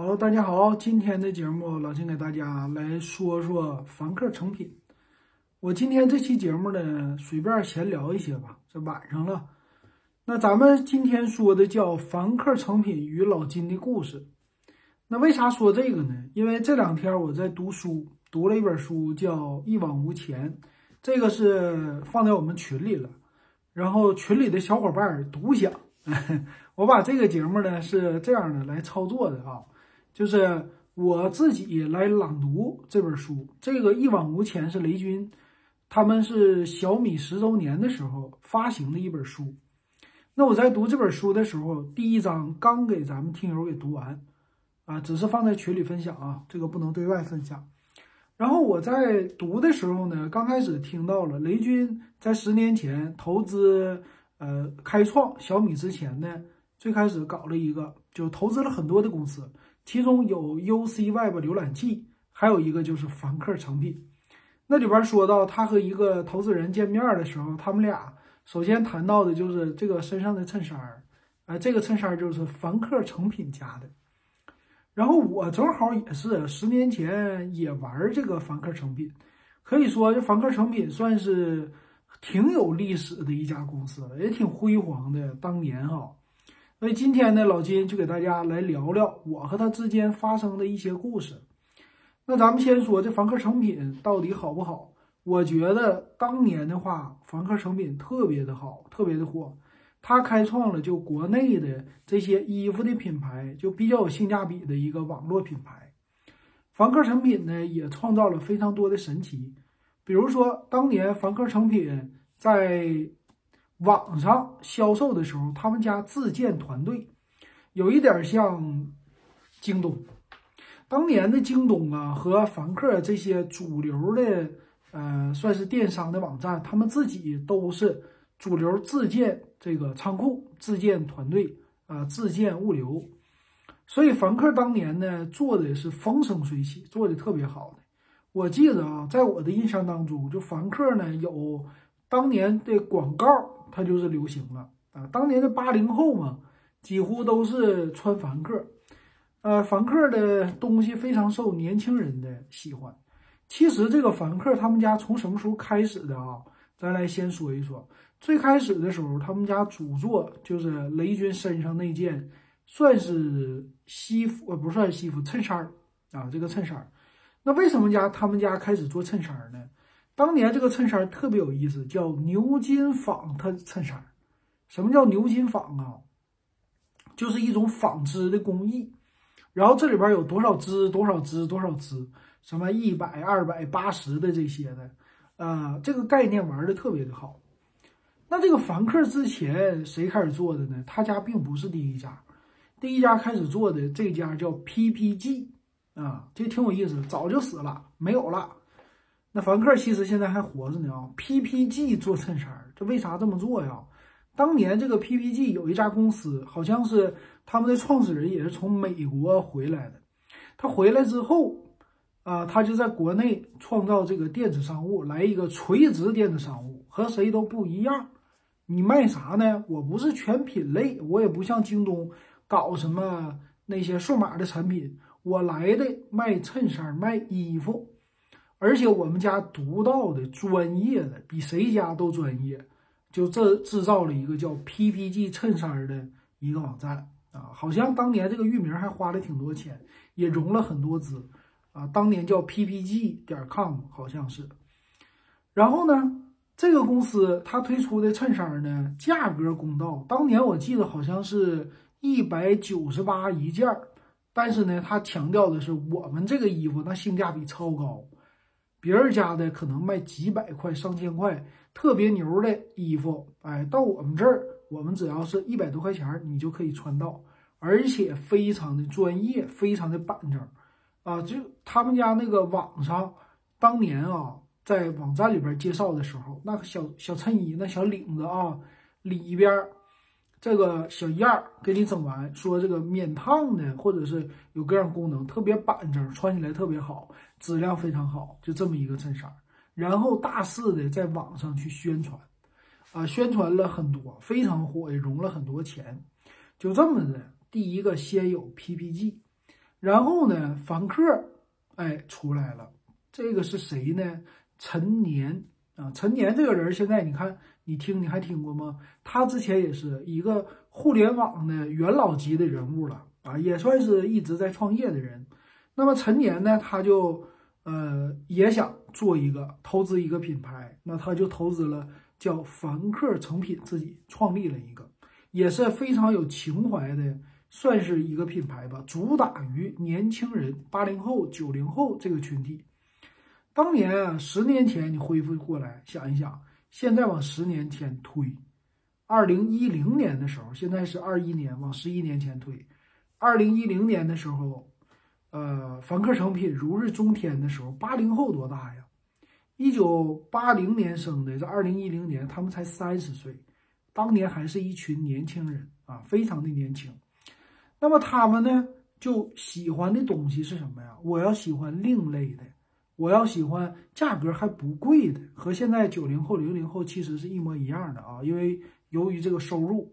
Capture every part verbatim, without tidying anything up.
好了，大家好，今天的节目老秦给大家来说说凡客成品。我今天这期节目呢，随便闲聊一些吧，这晚上了。那咱们今天说的叫凡客成品与老金的故事。那为啥说这个呢？因为这两天我在读书，读了一本书叫《一往无前》，这个是放在我们群里了，然后群里的小伙伴独享。我把这个节目呢是这样的来操作的啊，就是我自己来朗读这本书。这个《一往无前》是雷军他们是小米十周年的时候发行的一本书。那我在读这本书的时候，第一章刚给咱们听友给读完啊，只是放在群里分享啊，这个不能对外分享。然后我在读的时候呢，刚开始听到了雷军在十年前投资呃开创小米之前呢，最开始搞了一个就投资了很多的公司，其中有 U C Web 浏览器，还有一个就是凡客成品。那里边说到他和一个投资人见面的时候，他们俩首先谈到的就是这个身上的衬衫儿，呃，这个衬衫就是凡客成品家的。然后我正好也是十年前也玩这个凡客成品，可以说这凡客成品算是挺有历史的一家公司，也挺辉煌的当年哈。所以今天呢，老金就给大家来聊聊我和他之间发生的一些故事。那咱们先说这凡客成品到底好不好？我觉得当年的话，凡客成品特别的好，特别的火。它开创了就国内的这些衣服的品牌，就比较有性价比的一个网络品牌。凡客成品呢，也创造了非常多的神奇。比如说，当年凡客成品在网上销售的时候，他们家自建团队，有一点像京东。当年的京东啊，和凡客这些主流的呃，算是电商的网站，他们自己都是主流自建这个仓库、自建团队啊、呃、自建物流。所以凡客当年呢做的是风生水起，做的特别好的。我记得啊，在我的印象当中，就凡客呢有当年的广告，它就是流行了啊。当年的八零后嘛，几乎都是穿凡客，呃，凡客的东西非常受年轻人的喜欢。其实这个凡客他们家从什么时候开始的啊？咱来先说一说，最开始的时候，他们家主做就是雷军身上那件，算是西服，呃，不算西服，衬衫啊，这个衬衫。那为什么家他们家开始做衬衫呢？当年这个衬衫特别有意思，叫牛津纺衬衫。什么叫牛津纺啊？就是一种纺织的工艺，然后这里边有多少支，多少支，多少支。什么一百、二百、八十的这些的，呃，这个概念玩的特别的好。那这个凡客之前谁开始做的呢？他家并不是第一家，第一家开始做的这家叫 P P G 啊，这挺有意思，早就死了，没有了。那凡客其实现在还活着呢啊。P P G 做衬衫，这为啥这么做呀？当年这个 P P G 有一家公司，好像是他们的创始人也是从美国回来的，他回来之后。啊，他就在国内创造这个电子商务，来一个垂直电子商务，和谁都不一样。你卖啥呢？我不是全品类，我也不像京东搞什么那些数码的产品，我来的卖衬衫、卖衣服，而且我们家独到的、专业的，比谁家都专业。就这制造了一个叫 P P G 衬衫的一个网站啊，好像当年这个域名还花了挺多钱，也融了很多资。啊，当年叫 P P G 点 com 好像是。然后呢，这个公司它推出的衬衫呢，价格公道，当年我记得好像是一百九十八一件，但是呢，它强调的是我们这个衣服那性价比超高，别人家的可能卖几百块、上千块，特别牛的衣服，哎，到我们这儿，我们只要是一百多块钱，你就可以穿到，而且非常的专业，非常的板正。啊，就他们家那个网上，当年啊，在网站里边介绍的时候，那个小小衬衣、那小领子啊，里边这个小样给你整完，说这个免烫的，或者是有各样功能，特别板正，穿起来特别好，质量非常好，就这么一个衬衫。然后大肆的在网上去宣传，啊，宣传了很多，非常火，也融了很多钱。就这么的，第一个先有 P P G。然后呢，房客哎出来了，这个是谁呢？陈年啊，陈年这个人现在你看，你听你还听过吗？他之前也是一个互联网的元老级的人物了啊，也算是一直在创业的人。那么陈年呢，他就呃也想做一个投资一个品牌，那他就投资了叫凡客诚品，自己创立了一个，也是非常有情怀的，算是一个品牌吧，主打于年轻人八零后、九零后这个群体。当年啊，十年前你恢复过来想一想，现在往十年前推，二零一零年的时候，现在是二一年，往十一年前推，二零一零年的时候，呃，凡客诚品如日中天的时候，八零后多大呀？一九八零年生的，这二零一零年他们才三十岁，当年还是一群年轻人啊，非常的年轻。那么他们呢，就喜欢的东西是什么呀？我要喜欢另类的，我要喜欢价格还不贵的，和现在九零后、零零后其实是一模一样的啊，因为由于这个收入。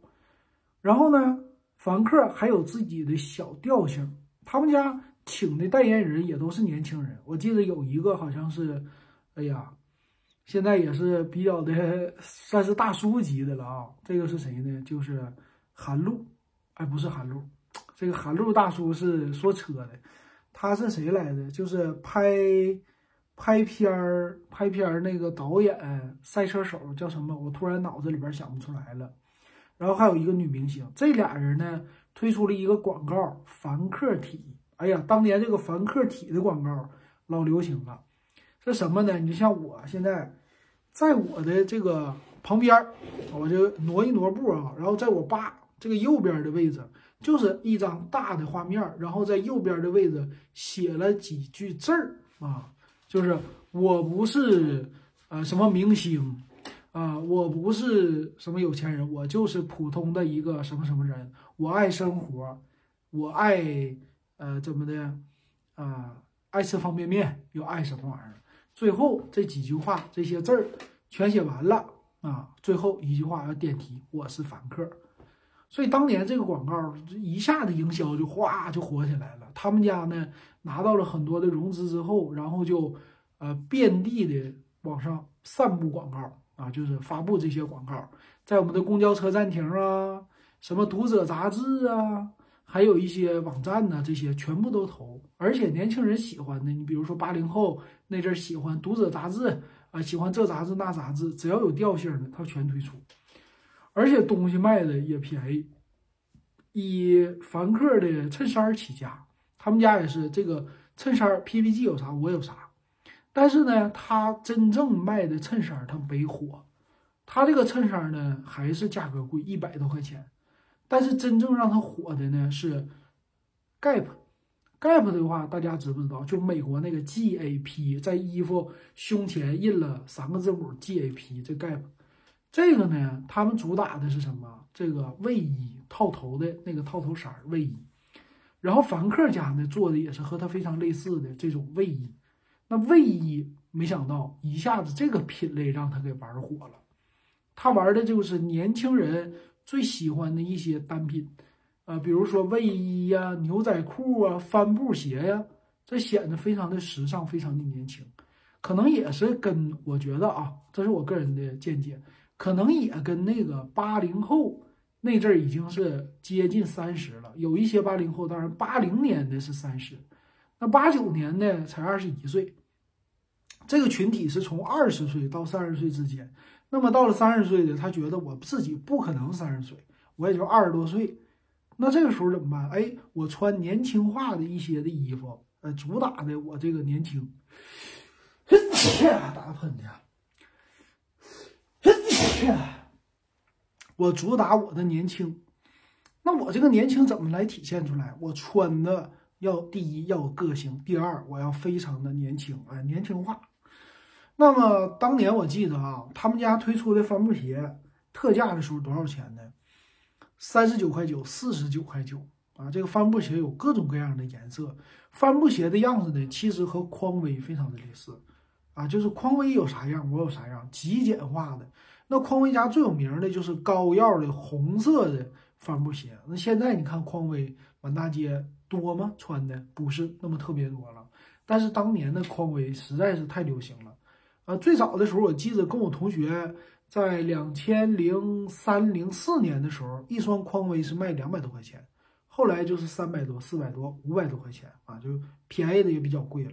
然后呢，凡客还有自己的小调性，他们家请的代言人也都是年轻人。我记得有一个好像是，哎呀，现在也是比较的算是大叔级的了啊。这个是谁呢？就是韩露，哎，不是韩露，这个韩露大叔是说车的，他是谁来的？就是拍。拍片儿拍片儿那个导演赛车手叫什么，我突然脑子里边想不出来了。然后还有一个女明星，这俩人呢推出了一个广告，凡客体。哎呀，当年这个凡客体的广告老流行了。这什么呢？你就像我现在在我的这个旁边，我就挪一挪步啊，然后在我爸这个右边的位置就是一张大的画面，然后在右边的位置写了几句字儿啊。就是我不是呃什么明星啊、呃，我不是什么有钱人，我就是普通的一个什么什么人。我爱生活，我爱呃怎么的啊、呃，爱吃方便面，又爱什么玩意儿。最后这几句话，这些字儿全写完了啊。最后一句话要点题，我是凡客。所以当年这个广告一下子营销就哗就火起来了。他们家呢拿到了很多的融资之后，然后就呃遍地的往上散布广告啊，就是发布这些广告，在我们的公交车站亭啊，什么读者杂志啊，还有一些网站呢、啊，这些全部都投。而且年轻人喜欢的，你比如说八零后那阵喜欢读者杂志啊、呃，喜欢这杂志那杂志，只要有调性的，他全推出。而且东西卖的也便宜，以凡客的衬衫起家，他们家也是这个衬衫 P P G 有啥我有啥，但是呢，他真正卖的衬衫他没火，他这个衬衫呢还是价格贵，一百多块钱，但是真正让他火的呢是 G A P。G A P 的话大家知不知道？就美国那个 G A P， 在衣服胸前印了三个字母 G A P， 这 G A P。这个呢，他们主打的是什么？这个卫衣套头的那个套头衫卫衣。然后凡客家呢做的也是和它非常类似的这种卫衣。那卫衣没想到一下子这个品类让他给玩火了，他玩的就是年轻人最喜欢的一些单品，呃，比如说卫衣呀、啊、牛仔裤啊、帆布鞋呀、啊，这显得非常的时尚，非常的年轻。可能也是跟我觉得啊，这是我个人的见解。可能也跟那个八零后那阵儿已经是接近三十了，有一些八零后，当然八零年的是三十，那八九年的才二十一岁。这个群体是从二十岁到三十岁之间。那么到了三十岁的，他觉得我自己不可能三十岁，我也就二十多岁。那这个时候怎么办？哎，我穿年轻化的一些的衣服，呃，主打的我这个年轻。打喷嚏。我主打我的年轻，那我这个年轻怎么来体现出来？我穿的要第一要有个性，第二我要非常的年轻啊、呃，年轻化。那么当年我记得啊，他们家推出的帆布鞋特价的时候多少钱呢？三十九块九、四十九块九啊。这个帆布鞋有各种各样的颜色，帆布鞋的样子呢，其实和匡威非常的类似啊，就是匡威有啥样，我有啥样，极简化的。那匡威家最有名的就是高腰的红色的帆布鞋。那现在你看匡威满大街多吗？穿的不是那么特别多了，但是当年的匡威实在是太流行了啊！最早的时候，我记得跟我同学在两千零三零四年的时候，一双匡威是卖两百多块钱，后来就是三百多、四百多、五百多块钱啊，就便宜的也比较贵了。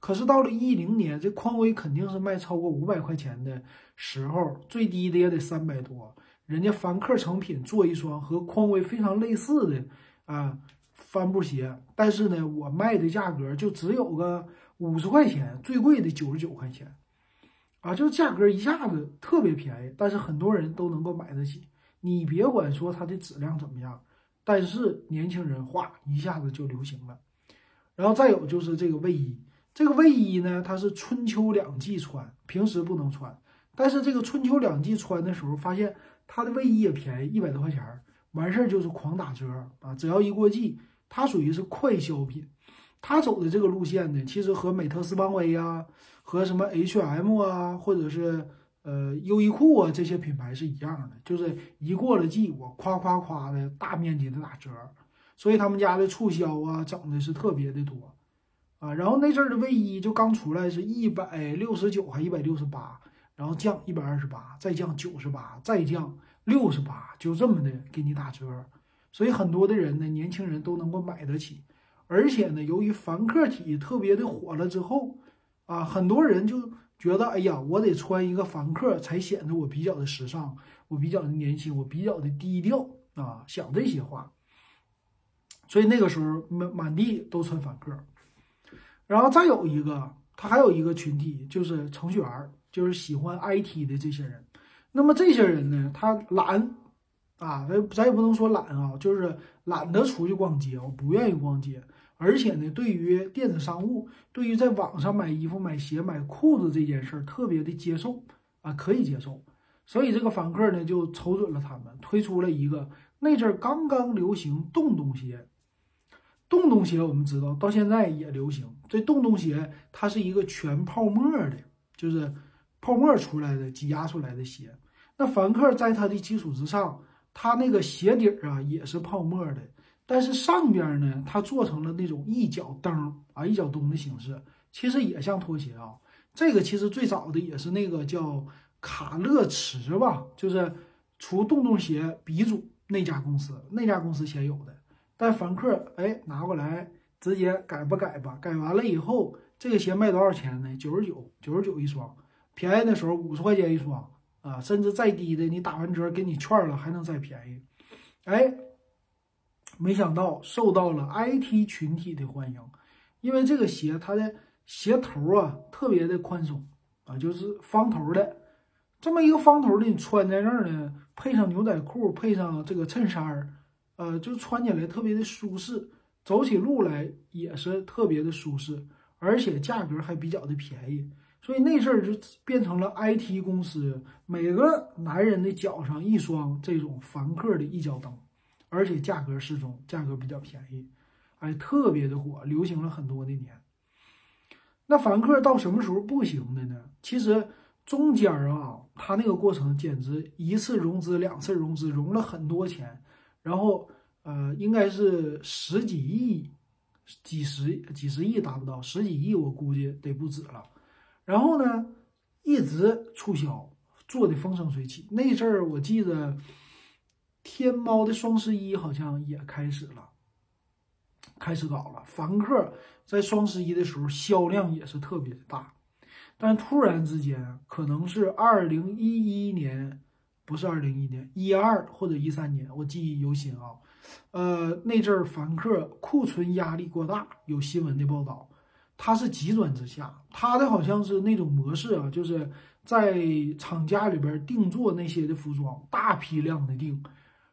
可是到了一零年，这匡威肯定是卖超过五百块钱的时候，最低的也得三百多。人家凡客诚品做一双和匡威非常类似的啊帆布鞋，但是呢，我卖的价格就只有个五十块钱，最贵的九十九块钱，啊，就价格一下子特别便宜，但是很多人都能够买得起。你别管说它的质量怎么样，但是年轻人哗一下子就流行了。然后再有就是这个卫衣。这个卫衣呢，它是春秋两季穿，平时不能穿。但是这个春秋两季穿的时候，发现它的卫衣也便宜，一百多块钱，完事儿就是狂打折啊！只要一过季，它属于是快消品。它走的这个路线呢，其实和美特斯邦威啊，和什么 H and M 啊，或者是呃优衣库啊这些品牌是一样的，就是一过了季，我夸夸夸的大面积的打折，所以他们家的促销啊，整的是特别的多。啊，然后那阵儿的卫衣就刚出来是一百六十九还一百六十八，然后降一百二十八，再降九十八，再降六十八，就这么的给你打折。所以很多的人呢，年轻人都能够买得起。而且呢，由于凡客体特别的火了之后，啊，很多人就觉得，哎呀，我得穿一个凡客才显得我比较的时尚，我比较的年轻，我比较的低调啊，想这些话。所以那个时候满满地都穿凡客。然后再有一个，他还有一个群体就是程序员，就是喜欢 I T 的这些人。那么这些人呢，他懒啊，咱也不能说懒啊，就是懒得出去逛街，我不愿意逛街。而且呢，对于电子商务，对于在网上买衣服、买鞋、买裤子这件事儿，特别的接受啊，可以接受。所以这个凡客呢，就瞅准了他们，推出了一个那阵刚刚流行洞洞鞋。洞洞鞋我们知道到现在也流行，这洞洞鞋它是一个全泡沫的，就是泡沫出来的挤压出来的鞋。那凡客在它的基础之上，它那个鞋底啊也是泡沫的，但是上边呢它做成了那种一脚蹬啊一脚蹬的形式，其实也像拖鞋啊。这个其实最早的也是那个叫卡乐驰吧，就是除洞洞鞋鼻祖那家公司，那家公司先有的。但凡客哎拿过来直接改吧改吧，改完了以后这个鞋卖多少钱呢？九十九，九十九一双，便宜的时候五十块钱一双啊，甚至再低的你打完折给你券了还能再便宜。哎，没想到受到了 I T 群体的欢迎，因为这个鞋它的鞋头啊特别的宽松啊，就是方头的，这么一个方头的你穿在这儿呢，配上牛仔裤，配上这个衬衫儿。呃，就穿起来特别的舒适，走起路来也是特别的舒适，而且价格还比较的便宜，所以那阵儿就变成了 I T 公司每个男人的脚上一双这种凡客的一脚蹬，而且价格适中，价格比较便宜，哎，特别的火，流行了很多的年。那凡客到什么时候不行的呢？其实中间啊，他那个过程简直一次融资、两次融资，融了很多钱。然后，呃，应该是十几亿、几十、几十亿达不到，十几亿我估计得不止了。然后呢，一直促销，做的风生水起。那阵儿我记得，天猫的双十一好像也开始了，开始搞了。凡客在双十一的时候销量也是特别大，但突然之间，可能是二零一一年。不是二零一年，一二或者一三年，我记忆犹新啊。呃，那阵儿凡客库存压力过大，有新闻的报道，它是急转直下。它的好像是那种模式啊，就是在厂家里边定做那些的服装，大批量的定，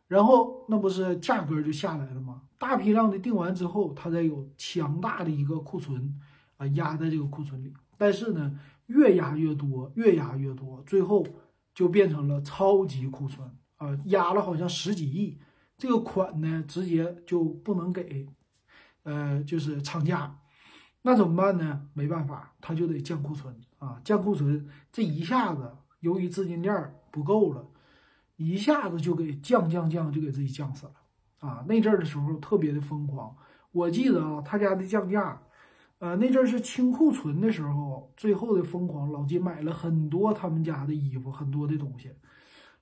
然后那不是价格就下来了吗？大批量的定完之后，它再有强大的一个库存啊、呃、压在这个库存里，但是呢，越压越多，越压越多，最后。就变成了超级库存啊、呃，压了好像十几亿，这个款呢直接就不能给，呃，就是厂家，那怎么办呢？没办法，他就得降库存啊，降库存，这一下子由于资金链不够了，一下子就给降降降，就给自己降死了啊！那阵儿的时候特别的疯狂，我记得啊，他家的降价，呃，那阵是清库存的时候，最后的疯狂，老金买了很多他们家的衣服，很多的东西。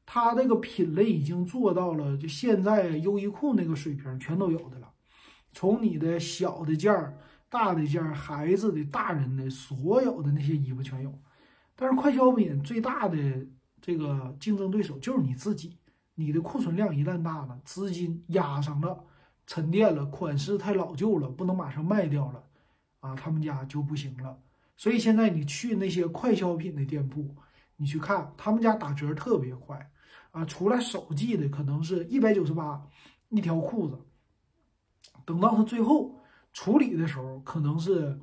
他这个品类已经做到了，就现在优衣库那个水平全都有的了。从你的小的件儿、大的件儿、孩子的、大人的，所有的那些衣服全有。但是快消品最大的这个竞争对手就是你自己，你的库存量一旦大了，资金压上了。沉淀了，款式太老旧了，不能马上卖掉了啊，他们家就不行了。所以现在你去那些快消品的店铺，你去看他们家打折特别快啊，除了首季的可能是一百九十八一条裤子，等到他最后处理的时候可能是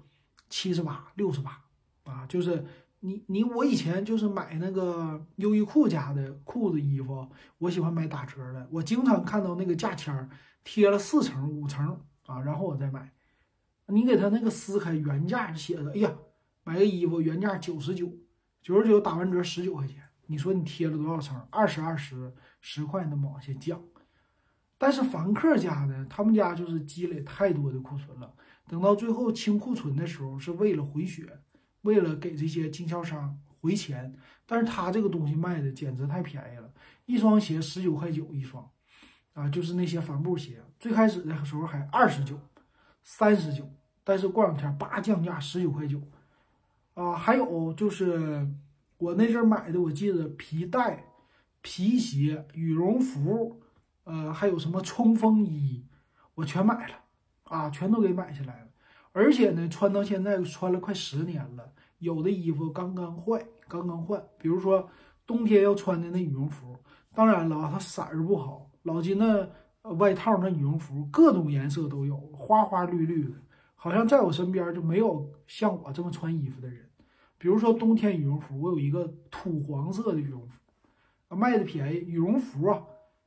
七十八、六十八啊，就是你你我以前就是买那个优衣库家的裤子衣服，我喜欢买打折的，我经常看到那个价签贴了四层五层啊，然后我再买。你给他那个撕开，原价写的，哎呀，买个衣服原价九十九，九十九打完折十九块钱，你说你贴了多少层？二十二十十块那么往下降。但是凡客家呢，他们家就是积累太多的库存了，等到最后清库存的时候，是为了回血，为了给这些经销商回钱。但是他这个东西卖的简直太便宜了，一双鞋十九块九一双。啊，就是那些帆布鞋，最开始的时候还二十九、三十九，但是过两天八降价十九块九，啊，还有就是我那阵买的，我记得皮带、皮鞋、羽绒服，呃，还有什么冲锋衣，我全买了，啊，全都给买下来了。而且呢，穿到现在穿了快十年了，有的衣服刚刚坏，刚刚换，比如说冬天要穿的那羽绒服，当然了，它色儿不好。老金的外套那羽绒服各种颜色都有，花花绿绿的，好像在我身边就没有像我这么穿衣服的人。比如说冬天羽绒服，我有一个土黄色的羽绒服，啊，卖的便宜。羽绒服啊，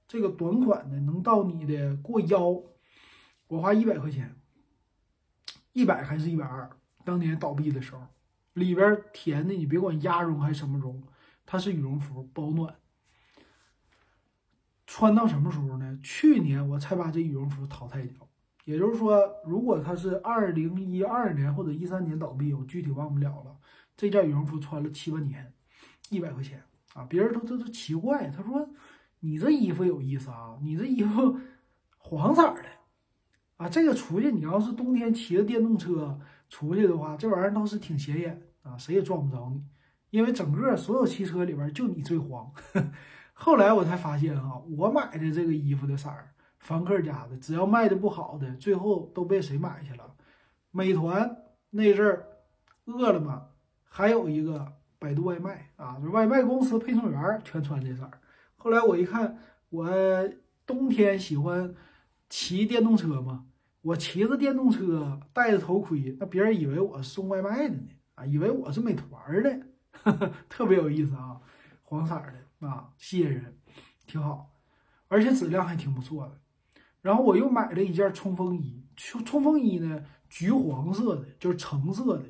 这个短款的能到你的过腰，我花一百块钱，一百还是一百二？当年倒闭的时候，里边填的你别管鸭绒还是什么绒，它是羽绒服，保暖。穿到什么时候呢？去年我才把这羽绒服淘汰掉，也就是说，如果它是二零一二年或者一三年倒闭，我具体忘不了了。这件羽绒服穿了七八年，一百块钱啊！别人都都都奇怪，他说：“你这衣服有意思啊，你这衣服黄色的啊，这个出去你要是冬天骑着电动车出去的话，这玩意儿倒是挺显眼啊，谁也撞不着你，因为整个所有汽车里边就你最黄。呵呵”后来我才发现啊，我买的这个衣服的色儿，凡客家的，只要卖的不好的，最后都被谁买去了？美团那阵儿，饿了么，还有一个百度外卖啊，外卖公司配送员全穿这色儿。后来我一看，我冬天喜欢骑电动车嘛，我骑着电动车，戴着头盔，那别人以为我是送外卖的呢啊，以为我是美团的，呵呵，特别有意思啊，黄色的。啊，吸引人，挺好，而且质量还挺不错的。然后我又买了一件冲锋衣，冲锋衣呢，橘黄色的，就是橙色的，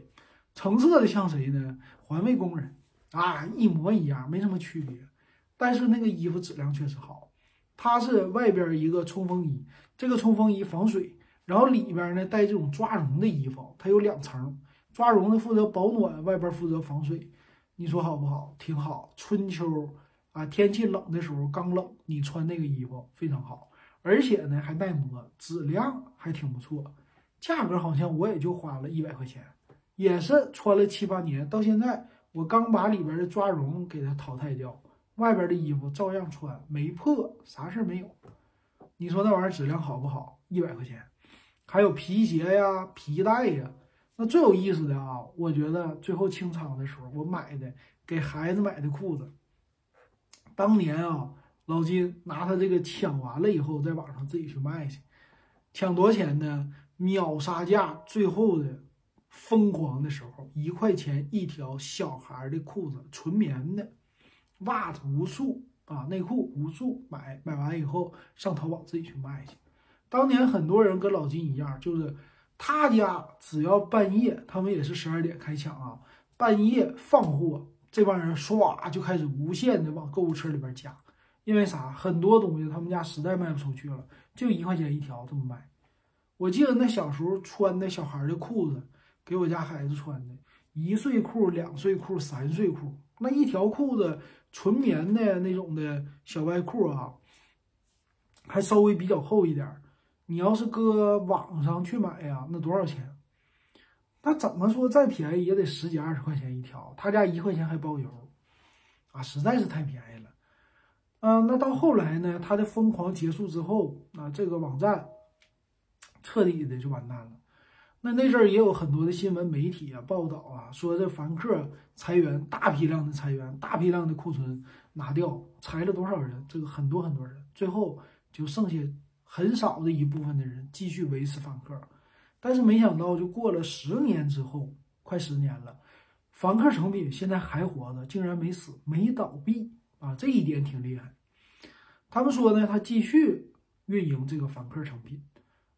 橙色的像谁呢？环卫工人啊，一模一样，没什么区别。但是那个衣服质量确实好，它是外边一个冲锋衣，这个冲锋衣防水，然后里边呢带这种抓绒的衣服，它有两层，抓绒的负责保暖，外边负责防水。你说好不好？挺好，春秋。啊，天气冷的时候，刚冷，你穿那个衣服非常好，而且呢还耐磨，质量还挺不错，价格好像我也就花了一百块钱，也是穿了七八年，到现在我刚把里边的抓绒给它淘汰掉，外边的衣服照样穿，没破，啥事没有。你说那玩意儿质量好不好？一百块钱，还有皮鞋呀、皮带呀。那最有意思的啊，我觉得最后清仓的时候，我买的给孩子买的裤子。当年啊，老金拿他这个抢完了以后，在网上自己去卖去，抢多少钱呢？秒杀价，最后的疯狂的时候，一块钱一条小孩的裤子，纯棉的，袜子无数啊，内裤无数，买买完以后上淘宝自己去卖去。当年很多人跟老金一样，就是他家只要半夜，他们也是十二点开抢啊，半夜放货。这帮人唰就开始无限的往购物车里边加，因为啥？很多东西他们家实在卖不出去了，就一块钱一条这么卖。我记得那小时候穿的小孩的裤子，给我家孩子穿的，一岁裤、两岁裤、三岁裤，那一条裤子纯棉的那种的小外裤啊，还稍微比较厚一点。你要是搁网上去买呀、啊，那多少钱？那怎么说再便宜也得十几二十块钱一条，他家一块钱还包邮，啊，实在是太便宜了。嗯、呃，那到后来呢，他的疯狂结束之后，啊，这个网站彻底的就完蛋了。那那阵儿也有很多的新闻媒体啊报道啊，说这凡客裁员，大批量的裁员，大批量的库存拿掉，裁了多少人？这个很多很多人，最后就剩下很少的一部分的人继续维持凡客，但是没想到就过了十年之后，快十年了，凡客诚品现在还活着，竟然没死，没倒闭啊，这一点挺厉害。他们说呢，他继续运营这个凡客诚品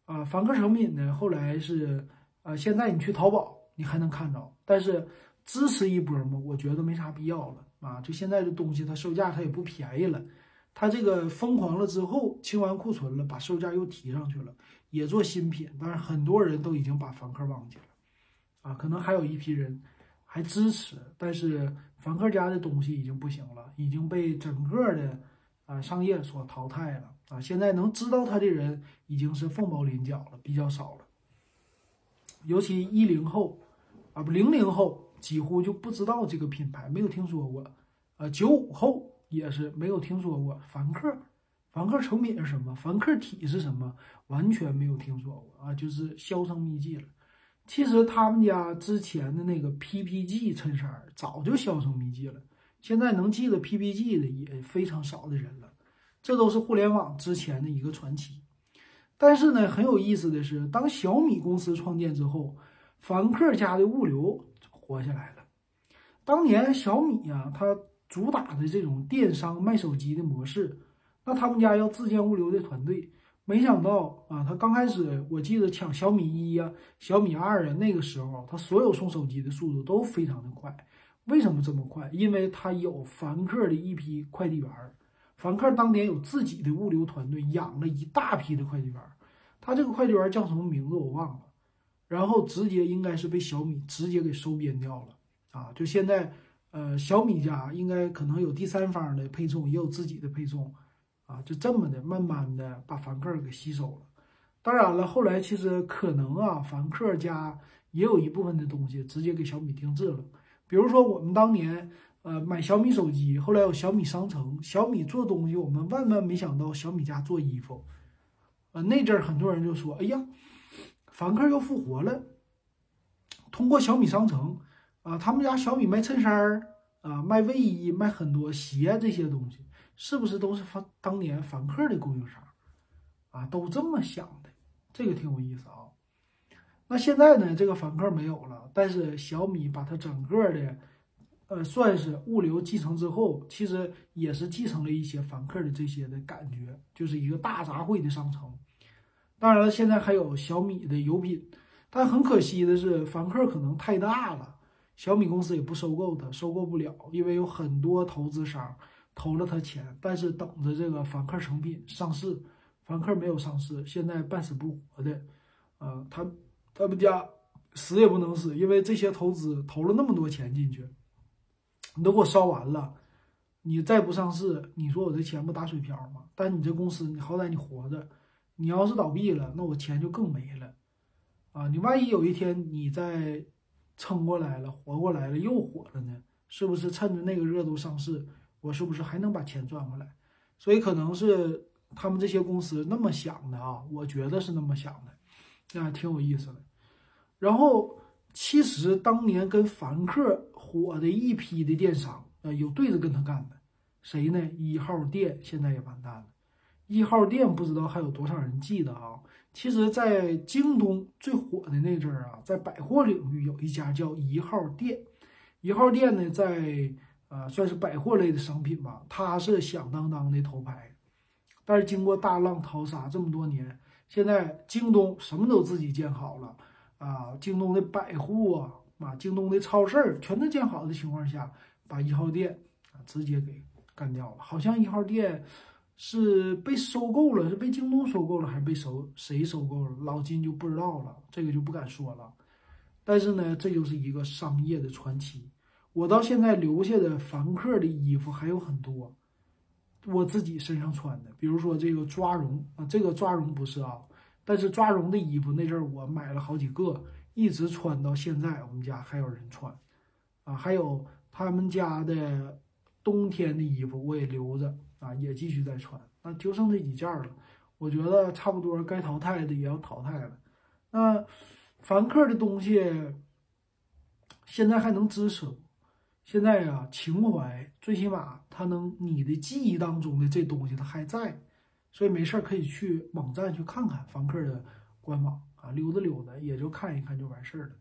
啊，凡客诚品呢后来是啊，现在你去淘宝你还能看着，但是支持一波嘛，我觉得没啥必要了啊，就现在这东西它售价它也不便宜了。他这个疯狂了之后，清完库存了，把售价又提上去了，也做新品，但是很多人都已经把凡客忘记了啊，可能还有一批人还支持，但是凡客家的东西已经不行了，已经被整个的啊商业所淘汰了啊，现在能知道他的人已经是凤毛麟角了，比较少了，尤其一零后啊不零零后几乎就不知道这个品牌，没有听说过啊，九五后也是没有听说过凡客，凡客诚品是什么，凡客体是什么，完全没有听说过啊，就是销声匿迹了。其实他们家之前的那个 P P G 衬衫早就销声匿迹了，现在能记得 P P G 的也非常少的人了，这都是互联网之前的一个传奇。但是呢，很有意思的是，当小米公司创建之后，凡客家的物流活下来了。当年小米啊，它主打的这种电商卖手机的模式，那他们家要自建物流的团队，没想到啊，他刚开始我记得抢小米一啊、小米二啊，那个时候他所有送手机的速度都非常的快。为什么这么快？因为他有凡客的一批快递员，凡客当年有自己的物流团队，养了一大批的快递员，他这个快递员叫什么名字我忘了，然后直接应该是被小米直接给收编掉了啊，就现在。呃，小米家应该可能有第三方的配送，也有自己的配送，啊，就这么的慢慢的把凡客给吸收了。当然了，后来其实可能啊，凡客家也有一部分的东西直接给小米定制了。比如说我们当年呃买小米手机，后来有小米商城，小米做东西，我们万万没想到小米家做衣服。呃，那阵儿很多人就说，哎呀，凡客又复活了，通过小米商城。啊，他们家小米卖衬衫儿啊，卖卫衣，卖很多鞋，这些东西是不是都是凡当年凡客的供应商啊？都这么想的，这个挺有意思啊。那现在呢，这个凡客没有了，但是小米把它整个的，呃，算是物流继承之后，其实也是继承了一些凡客的这些的感觉，就是一个大杂烩的商城。当然了，现在还有小米的油品，但很可惜的是，凡客可能太大了。小米公司也不收购它，收购不了，因为有很多投资商投了它钱，但是等着这个凡客诚品上市，凡客没有上市，现在半死不活的，呃，他他们家死也不能死，因为这些投资投了那么多钱进去，你都给我烧完了，你再不上市，你说我这钱不打水漂吗？但你这公司，你好歹你活着，你要是倒闭了，那我钱就更没了，啊，你万一有一天你在。撑过来了，活过来了，又火了呢，是不是趁着那个热度上市，我是不是还能把钱赚回来？所以可能是他们这些公司那么想的啊，我觉得是那么想的，那、啊、挺有意思的。然后其实当年跟凡客火的一批的电商，呃，有对着跟他干的，谁呢？一号店现在也完蛋了。一号店不知道还有多少人记得啊？其实，在京东最火的那阵儿啊，在百货领域有一家叫一号店。一号店呢，在呃算是百货类的商品吧，它是响当当的头牌。但是经过大浪淘沙这么多年，现在京东什么都自己建好了啊，京东的百户啊，啊，京东的超市全都建好的情况下，把一号店啊直接给干掉了。好像一号店。是被收购了，是被京东收购了，还是被收谁收购了？老金就不知道了，这个就不敢说了。但是呢，这就是一个商业的传奇。我到现在留下的凡客的衣服还有很多，我自己身上穿的，比如说这个抓绒啊，这个抓绒不是啊，但是抓绒的衣服那阵儿我买了好几个，一直穿到现在，我们家还有人穿啊，还有他们家的冬天的衣服我也留着啊，也继续在穿。那就剩这几件了，我觉得差不多该淘汰的也要淘汰了。那凡客的东西现在还能支持，现在啊，情怀最起码它能，你的记忆当中的这东西它还在，所以没事可以去网站去看看凡客的官网啊，溜达溜达也就看一看就完事儿了。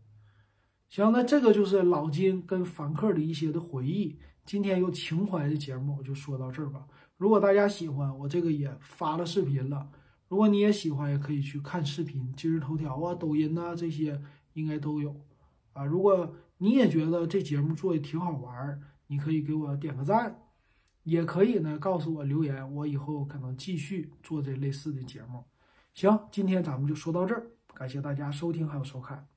行，那这个就是老金跟凡客的一些的回忆。今天有情怀的节目我就说到这儿吧。如果大家喜欢，我这个也发了视频了，如果你也喜欢也可以去看视频，今日头条啊、抖音啊这些应该都有啊。如果你也觉得这节目做的挺好玩，你可以给我点个赞，也可以呢告诉我留言，我以后可能继续做这类似的节目。行，今天咱们就说到这儿，感谢大家收听还有收看。